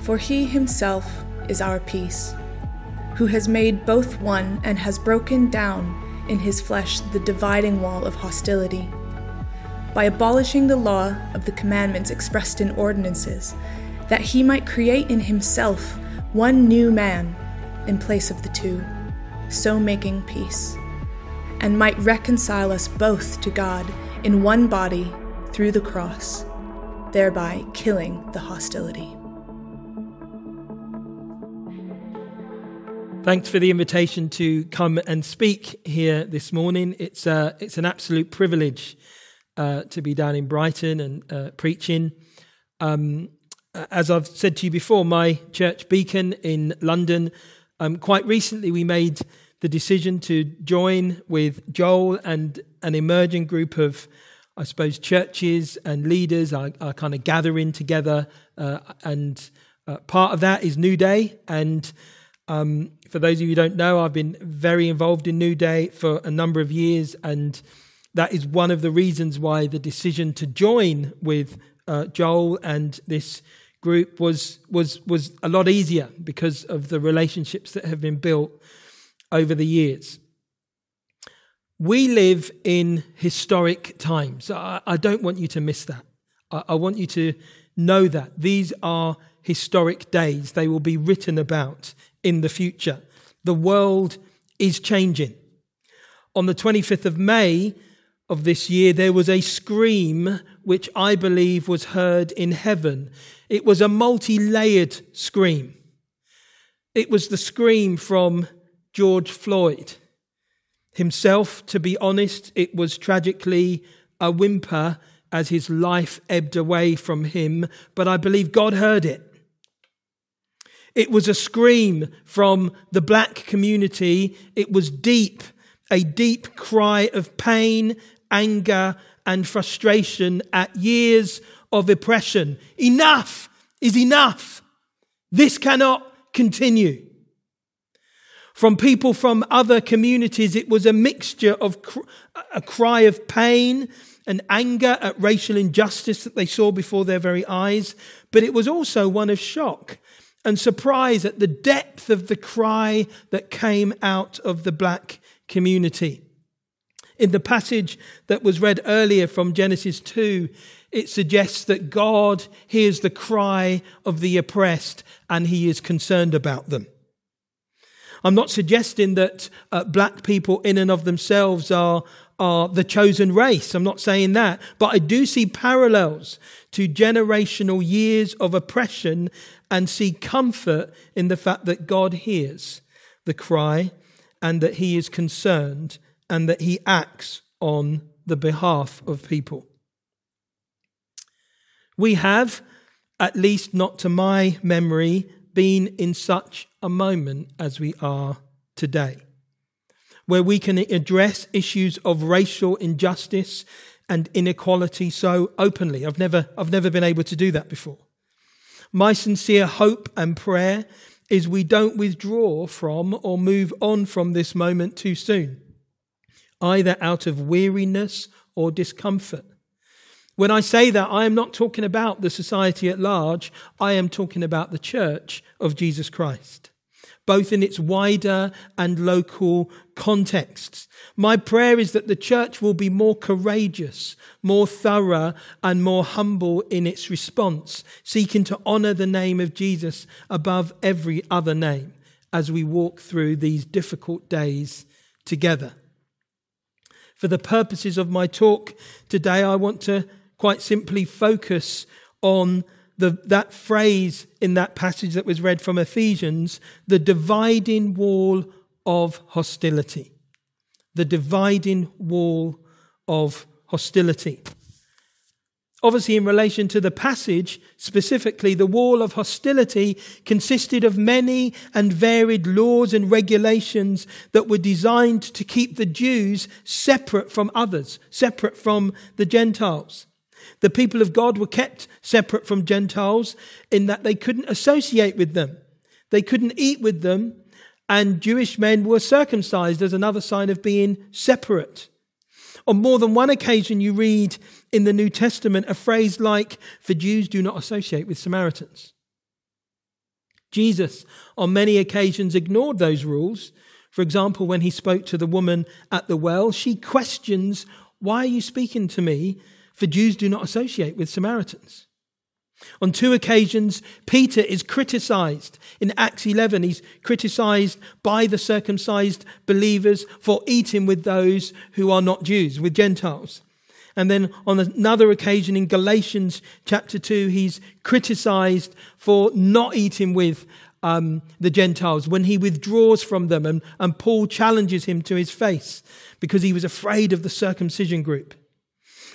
For he himself is our peace, who has made both one and has broken down in his flesh the dividing wall of hostility, by abolishing the law of the commandments expressed in ordinances, that he might create in himself one new man in place of the two, so making peace, and might reconcile us both to God in one body through the cross, thereby killing the hostility. Thanks for the invitation to come and speak here this morning. It's an absolute privilege to be down in Brighton and preaching. As I've said to you before, my church Beacon in London, quite recently we made the decision to join with Joel and an emerging group of, I suppose, churches and leaders are kind of gathering together. And part of that is New Day. And for those of you who don't know, I've been very involved in New Day for a number of years, and that is one of the reasons why the decision to join with Joel and this group was a lot easier, because of the relationships that have been built over the years. We live in historic times. I don't want you to miss that. I want you to know that. These are historic days. They will be written about in the future. The world is changing. On the 25th of May of this year, there was a scream which I believe was heard in heaven. It was a multi-layered scream. It was the scream from George Floyd himself. To be honest, it was tragically a whimper as his life ebbed away from him, but I believe God heard it. It was a scream from the black community. It was deep, a deep cry of pain, anger, and frustration at years of oppression. Enough is enough. This cannot continue. From people from other communities, it was a mixture of a cry of pain and anger at racial injustice that they saw before their very eyes, but it was also one of shock and surprise at the depth of the cry that came out of the black community. In the passage that was read earlier from Genesis 2, it suggests that God hears the cry of the oppressed and he is concerned about them. I'm not suggesting that black people in and of themselves are the chosen race. I'm not saying that. But I do see parallels to generational years of oppression and see comfort in the fact that God hears the cry and that he is concerned and that he acts on the behalf of people. We have, at least not to my memory, been in such a moment as we are today, where we can address issues of racial injustice and inequality so openly. I've never been able to do that before. My sincere hope and prayer is we don't withdraw from or move on from this moment too soon, either out of weariness or discomfort. When I say that, I am not talking about the society at large. I am talking about the Church of Jesus Christ, both in its wider and local contexts. My prayer is that the church will be more courageous, more thorough, and more humble in its response, seeking to honour the name of Jesus above every other name as we walk through these difficult days together. For the purposes of my talk today, I want to quite simply focus on that phrase in that passage that was read from Ephesians, the dividing wall of hostility. The dividing wall of hostility. Obviously, in relation to the passage, specifically, the wall of hostility consisted of many and varied laws and regulations that were designed to keep the Jews separate from others, separate from the Gentiles. The people of God were kept separate from Gentiles in that they couldn't associate with them. They couldn't eat with them, and Jewish men were circumcised as another sign of being separate. On more than one occasion, you read in the New Testament a phrase like, "For Jews do not associate with Samaritans." Jesus, on many occasions, ignored those rules. For example, when he spoke to the woman at the well, she questions, "Why are you speaking to me? For Jews do not associate with Samaritans." On two occasions, Peter is criticised. In Acts 11, he's criticised by the circumcised believers for eating with those who are not Jews, with Gentiles. And then on another occasion in Galatians chapter 2, he's criticised for not eating with the Gentiles when he withdraws from them. And Paul challenges him to his face because he was afraid of the circumcision group.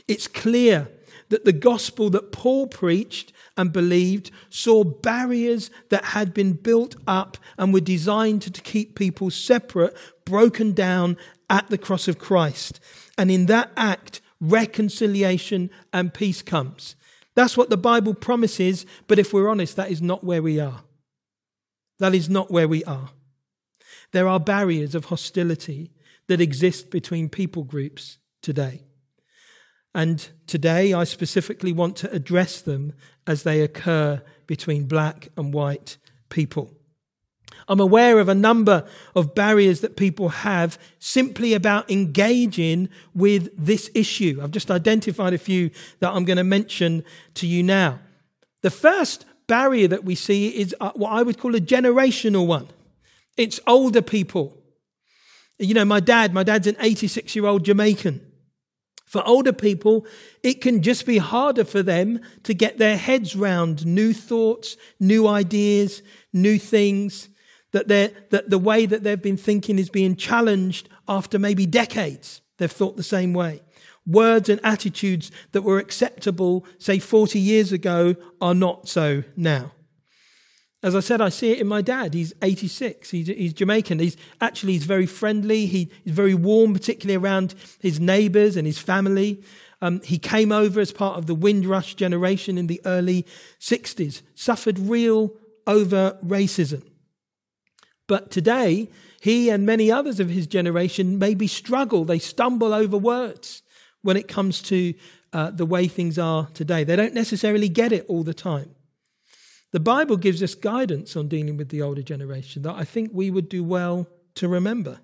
It's clear that the gospel that Paul preached and believed saw barriers that had been built up and were designed to keep people separate, broken down at the cross of Christ. And in that act, reconciliation and peace comes. That's what the Bible promises, but if we're honest, that is not where we are. That is not where we are. There are barriers of hostility that exist between people groups today. And today I specifically want to address them as they occur between black and white people. I'm aware of a number of barriers that people have simply about engaging with this issue. I've just identified a few that I'm going to mention to you now. The first barrier that we see is what I would call a generational one. It's older people. You know, my dad's an 86-year-old Jamaican. For older people, it can just be harder for them to get their heads round new thoughts, new ideas, new things, that the way that they've been thinking is being challenged after maybe decades. They've thought the same way. Words and attitudes that were acceptable, say, 40 years ago are not so now. As I said, I see it in my dad. He's 86. He's Jamaican. He's very friendly. He's very warm, particularly around his neighbours and his family. He came over as part of the Windrush generation in the early 60s, suffered real overt racism. But today, he and many others of his generation maybe struggle. They stumble over words when it comes to the way things are today. They don't necessarily get it all the time. The Bible gives us guidance on dealing with the older generation that I think we would do well to remember.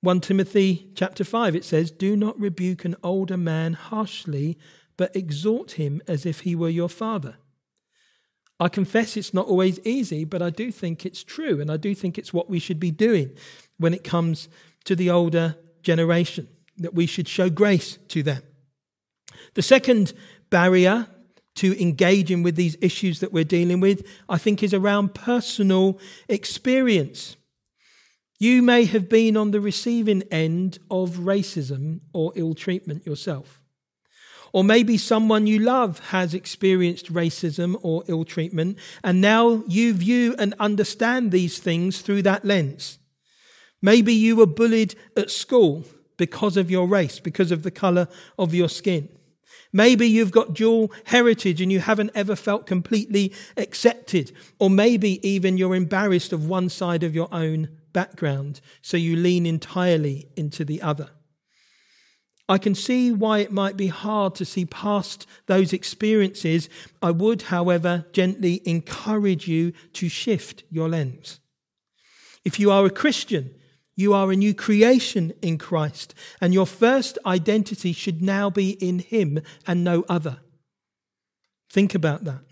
1 Timothy chapter 5, it says, "Do not rebuke an older man harshly, but exhort him as if he were your father." I confess it's not always easy, but I do think it's true, and I do think it's what we should be doing when it comes to the older generation, that we should show grace to them. The second barrier to engaging with these issues that we're dealing with, I think, is around personal experience. You may have been on the receiving end of racism or ill treatment yourself. Or maybe someone you love has experienced racism or ill treatment, and now you view and understand these things through that lens. Maybe you were bullied at school because of your race, because of the colour of your skin. Maybe you've got dual heritage and you haven't ever felt completely accepted. Or maybe even you're embarrassed of one side of your own background, so you lean entirely into the other. I can see why it might be hard to see past those experiences. I would, however, gently encourage you to shift your lens. If you are a Christian, you are a new creation in Christ, and your first identity should now be in Him and no other. Think about that.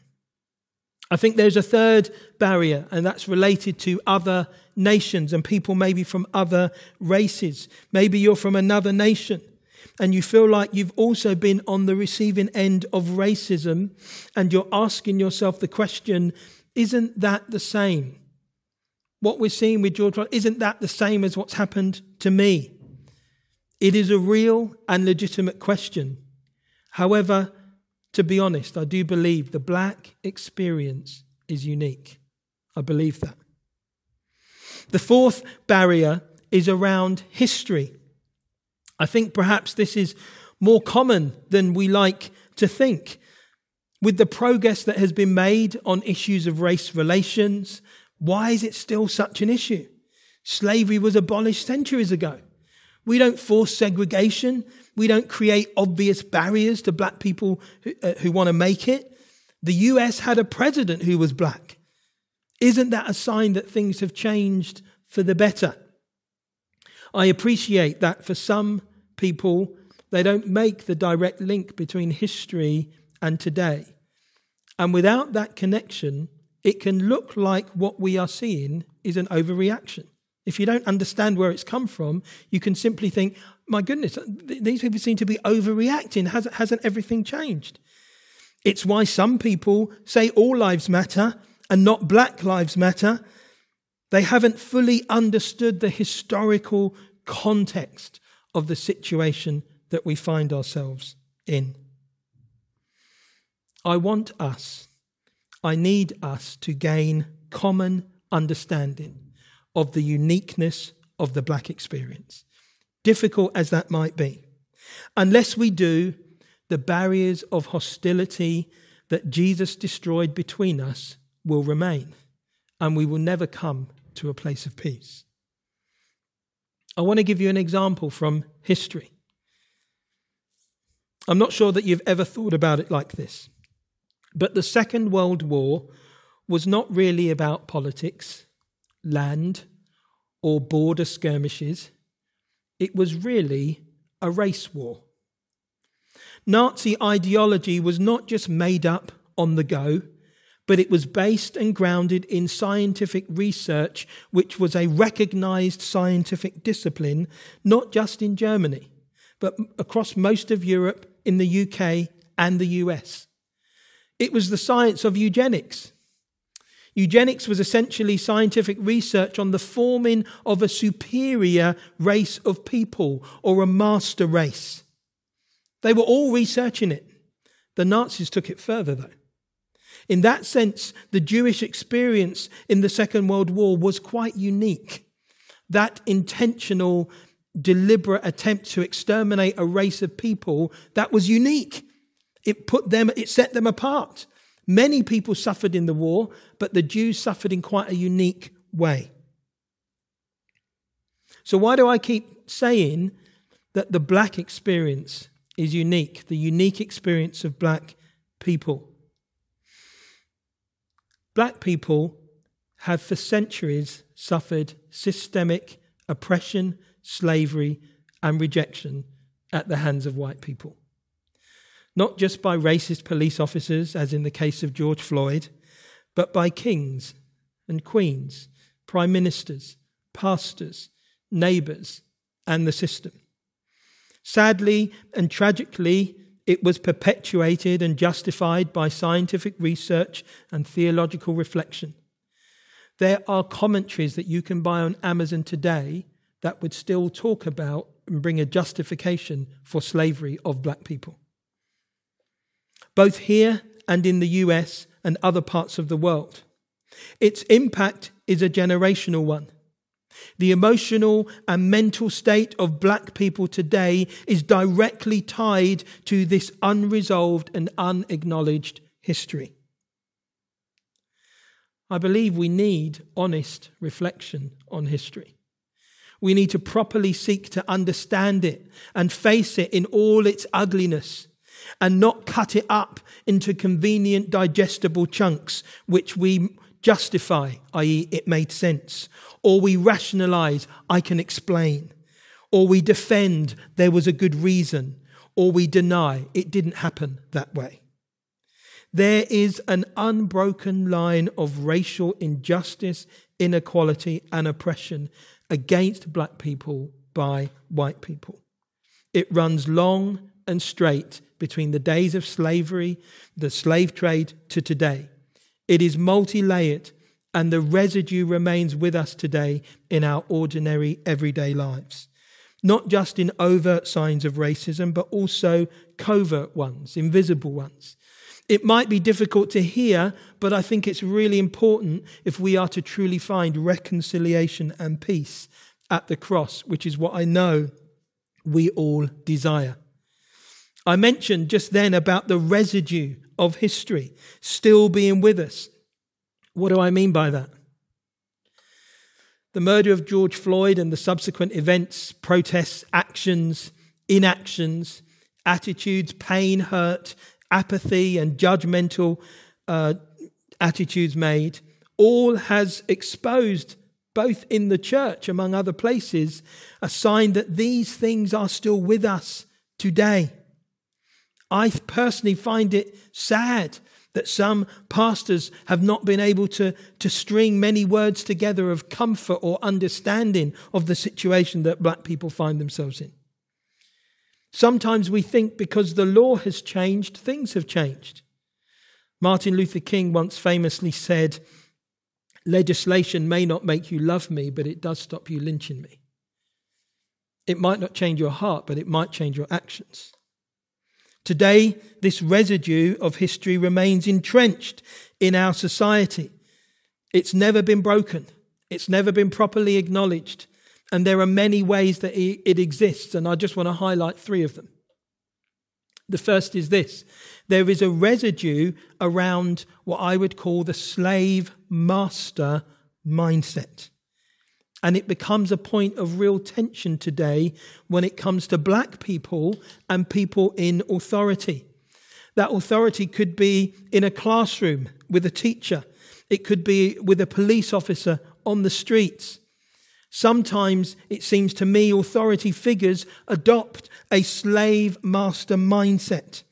I think there's a third barrier, and that's related to other nations and people maybe from other races. Maybe you're from another nation, and you feel like you've also been on the receiving end of racism, and you're asking yourself the question, isn't that the same? What we're seeing with George Floyd, isn't that the same as what's happened to me? It is a real and legitimate question. However, To be honest, I do believe the black experience is unique. I believe that. The fourth barrier is around history. I think perhaps this is more common than we like to think. With the progress that has been made on issues of race relations, why is it still such an issue? Slavery was abolished centuries ago. We don't force segregation. We don't create obvious barriers to black people who want to make it. The US had a president who was black. Isn't that a sign that things have changed for the better? I appreciate that for some people, they don't make the direct link between history and today. And without that connection, it can look like what we are seeing is an overreaction. If you don't understand where it's come from, you can simply think, my goodness, these people seem to be overreacting. Hasn't everything changed? It's why some people say all lives matter and not black lives matter. They haven't fully understood the historical context of the situation that we find ourselves in. I need us to gain common understanding of the uniqueness of the black experience, difficult as that might be. Unless we do, the barriers of hostility that Jesus destroyed between us will remain, and we will never come to a place of peace. I want to give you an example from history. I'm not sure that you've ever thought about it like this, but the Second World War was not really about politics, land, or border skirmishes. It was really a race war. Nazi ideology was not just made up on the go, but it was based and grounded in scientific research, which was a recognized scientific discipline, not just in Germany, but across most of Europe, in the UK and the US. It was the science of eugenics. Eugenics was essentially scientific research on the forming of a superior race of people, or a master race. They were all researching it. The Nazis took it further, though. In that sense, the Jewish experience in the Second World War was quite unique. That intentional, deliberate attempt to exterminate a race of people, that was unique. It set them apart. Many people suffered in the war, but the Jews suffered in quite a unique way. So why do I keep saying that the black experience is unique, the unique experience of black people? Black people have for centuries suffered systemic oppression, slavery, and rejection at the hands of white people. Not just by racist police officers, as in the case of George Floyd, but by kings and queens, prime ministers, pastors, neighbours, and the system. Sadly and tragically, it was perpetuated and justified by scientific research and theological reflection. There are commentaries that you can buy on Amazon today that would still talk about and bring a justification for slavery of black people. Both here and in the US and other parts of the world. Its impact is a generational one. The emotional and mental state of black people today is directly tied to this unresolved and unacknowledged history. I believe we need honest reflection on history. We need to properly seek to understand it and face it in all its ugliness, and not cut it up into convenient, digestible chunks, which we justify, i.e. it made sense, or we rationalise, I can explain, or we defend, there was a good reason, or we deny, it didn't happen that way. There is an unbroken line of racial injustice, inequality and oppression against black people by white people. It runs long and straight between the days of slavery, the slave trade, to today. It is multi-layered, and the residue remains with us today in our ordinary, everyday lives. not just in overt signs of racism, but also covert ones, invisible ones. It might be difficult to hear, but I think it's really important if we are to truly find reconciliation and peace at the cross, which is what I know we all desire. I mentioned just then about the residue of history still being with us. What do I mean by that? The murder of George Floyd and the subsequent events, protests, actions, inactions, attitudes, pain, hurt, apathy and judgmental attitudes made, all has exposed, both in the church among other places, a sign that these things are still with us today. I personally find it sad that some pastors have not been able to string many words together of comfort or understanding of the situation that black people find themselves in. Sometimes we think because the law has changed, things have changed. Martin Luther King once famously said, "Legislation may not make you love me, but it does stop you lynching me." It might not change your heart, but it might change your actions. Today, this residue of history remains entrenched in our society. It's never been broken. It's never been properly acknowledged. And there are many ways that it exists, and I just want to highlight three of them. The first is this. There is a residue around what I would call the slave master mindset. And it becomes a point of real tension today when it comes to black people and people in authority. That authority could be in a classroom with a teacher. It could be with a police officer on the streets. Sometimes, it seems to me, authority figures adopt a slave master mindset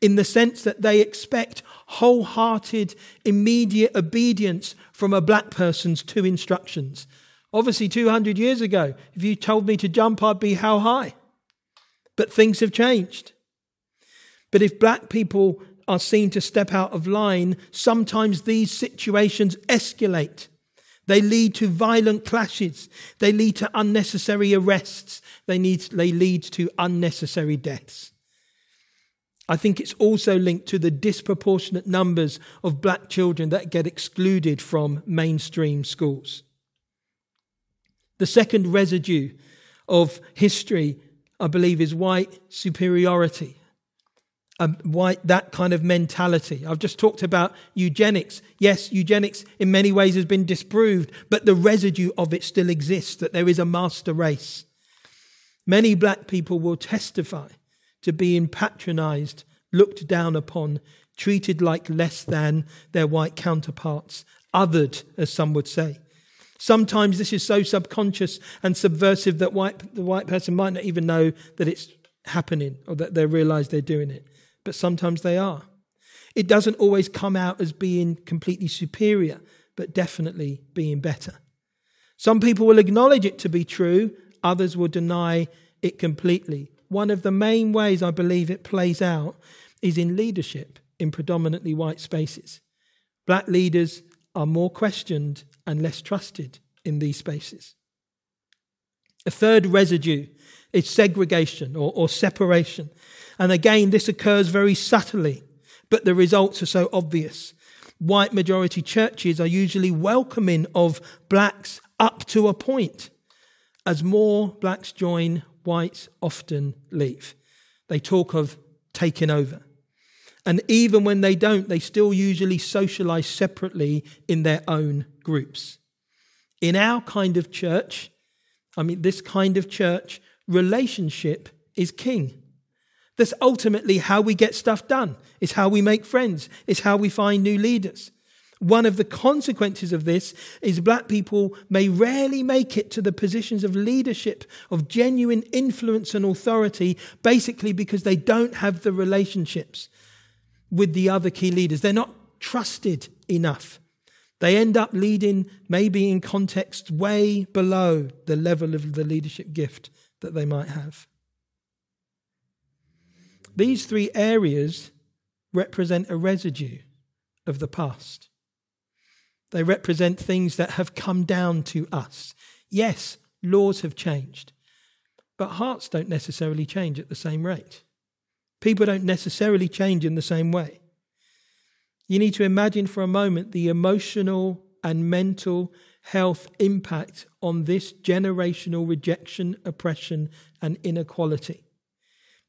in the sense that they expect wholehearted, immediate obedience from a black person's two instructions. Obviously, 200 years ago, if you told me to jump, I'd be how high? But things have changed. But if black people are seen to step out of line, sometimes these situations escalate. They lead to violent clashes. They lead to unnecessary arrests. They lead to unnecessary deaths. I think it's also linked to the disproportionate numbers of black children that get excluded from mainstream schools. The second residue of history, I believe, is white superiority. That kind of mentality. I've just talked about eugenics. Yes, eugenics in many ways has been disproved, but the residue of it still exists, that there is a master race. Many black people will testify to being patronised, looked down upon, treated like less than their white counterparts, othered, as some would say. Sometimes this is so subconscious and subversive that the white person might not even know that it's happening or that they realise they're doing it. But sometimes they are. It doesn't always come out as being completely superior, but definitely being better. Some people will acknowledge it to be true, others will deny it completely. One of the main ways I believe it plays out is in leadership in predominantly white spaces. Black leaders are more questioned and less trusted in these spaces. A third residue is segregation or separation. And again, this occurs very subtly, but the results are so obvious. White majority churches are usually welcoming of blacks up to a point. As more blacks join, whites often leave. They talk of taking over. And even when they don't, they still usually socialise separately in their own groups. In our kind of church, relationship is king. That's ultimately how we get stuff done. It's how we make friends. It's how we find new leaders. One of the consequences of this is black people may rarely make it to the positions of leadership, of genuine influence and authority, basically because they don't have the relationships with the other key leaders. They're not trusted enough. They end up leading, maybe in context, way below the level of the leadership gift that they might have. These three areas represent a residue of the past. They represent things that have come down to us. Yes, laws have changed, but hearts don't necessarily change at the same rate. People don't necessarily change in the same way. You need to imagine for a moment the emotional and mental health impact on this generational rejection, oppression, and inequality.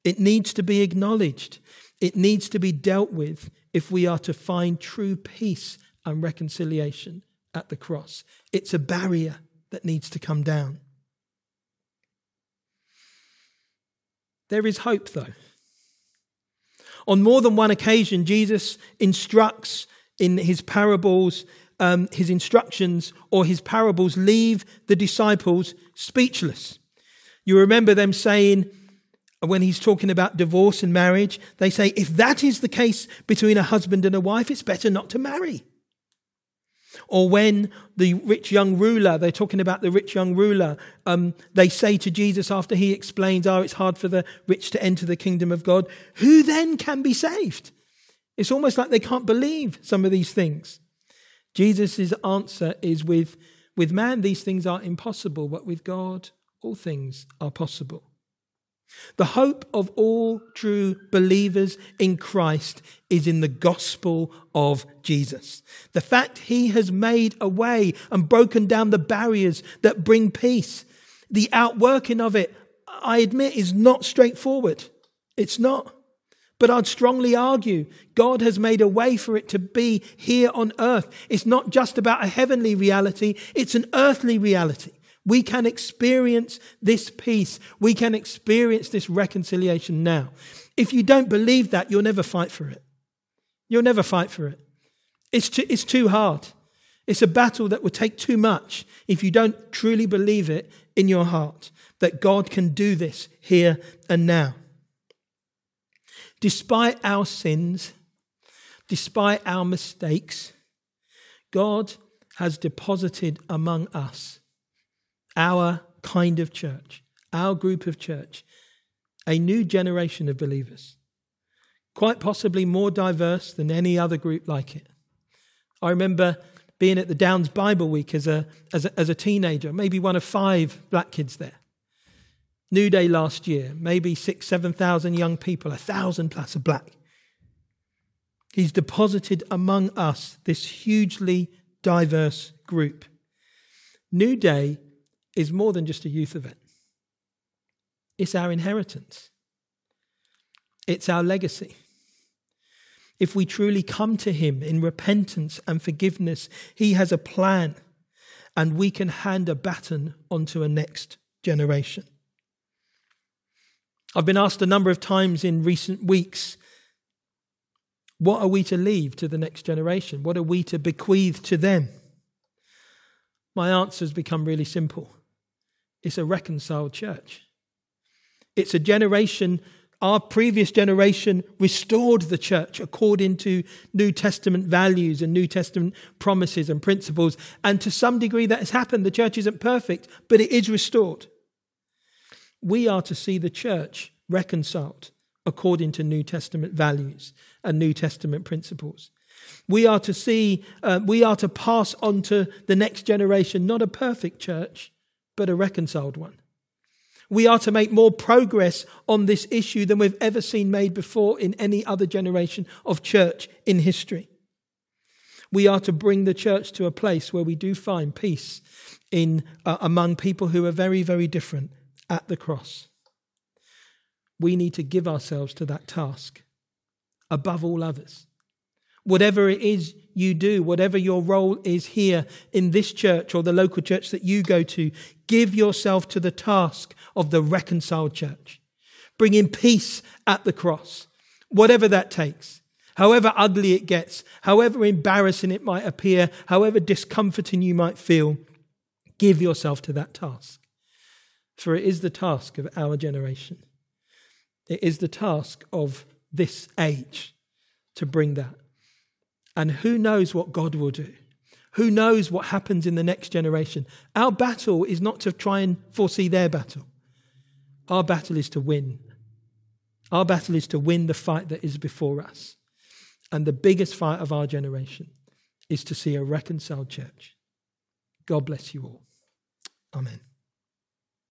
It needs to be acknowledged. It needs to be dealt with if we are to find true peace and reconciliation at the cross. It's a barrier that needs to come down. There is hope, though. On more than one occasion, Jesus instructs in his parables, his parables leave the disciples speechless. You remember them saying, when he's talking about divorce and marriage, they say, if that is the case between a husband and a wife, it's better not to marry. Or when the rich young ruler, they're talking about the rich young ruler, they say to Jesus after he explains, it's hard for the rich to enter the kingdom of God. Who then can be saved? It's almost like they can't believe some of these things. Jesus' answer is with man, these things are impossible, but with God, all things are possible. The hope of all true believers in Christ is in the gospel of Jesus. The fact he has made a way and broken down the barriers that bring peace. The outworking of it, I admit, is not straightforward. It's not. But I'd strongly argue God has made a way for it to be here on earth. It's not just about a heavenly reality, it's an earthly reality. We can experience this peace. We can experience this reconciliation now. If you don't believe that, you'll never fight for it. You'll never fight for it. It's too hard. It's a battle that would take too much if you don't truly believe it in your heart, that God can do this here and now. Despite our sins, despite our mistakes, God has deposited among us, our kind of church, our group of church, a new generation of believers, quite possibly more diverse than any other group like it. I remember being at the Downs Bible Week as a teenager, maybe one of 5 black kids there. New Day last year, maybe 6,000-7,000 young people, 1,000 plus of black. He's deposited among us this hugely diverse group. New Day is more than just a youth event. It's our inheritance. It's our legacy. If we truly come to him in repentance and forgiveness, he has a plan, and we can hand a baton onto a next generation. I've been asked a number of times in recent weeks, what are we to leave to the next generation? What are we to bequeath to them? My answer has become really simple. It's a reconciled church. It's a generation, our previous generation restored the church according to New Testament values and New Testament promises and principles. And to some degree that has happened. The church isn't perfect, but it is restored. We are to see the church reconciled according to New Testament values and New Testament principles. We are to see, we are to pass on to the next generation, not a perfect church, but a reconciled one. We are to make more progress on this issue than we've ever seen made before in any other generation of church in history. We are to bring the church to a place where we do find peace in among people who are very, very different at the cross. We need to give ourselves to that task above all others. Whatever it is you do, whatever your role is here in this church or the local church that you go to, give yourself to the task of the reconciled church. Bring in peace at the cross, whatever that takes, however ugly it gets, however embarrassing it might appear, however discomforting you might feel, give yourself to that task. For it is the task of our generation. It is the task of this age to bring that. And who knows what God will do? Who knows what happens in the next generation? Our battle is not to try and foresee their battle. Our battle is to win. Our battle is to win the fight that is before us. And the biggest fight of our generation is to see a reconciled church. God bless you all. Amen.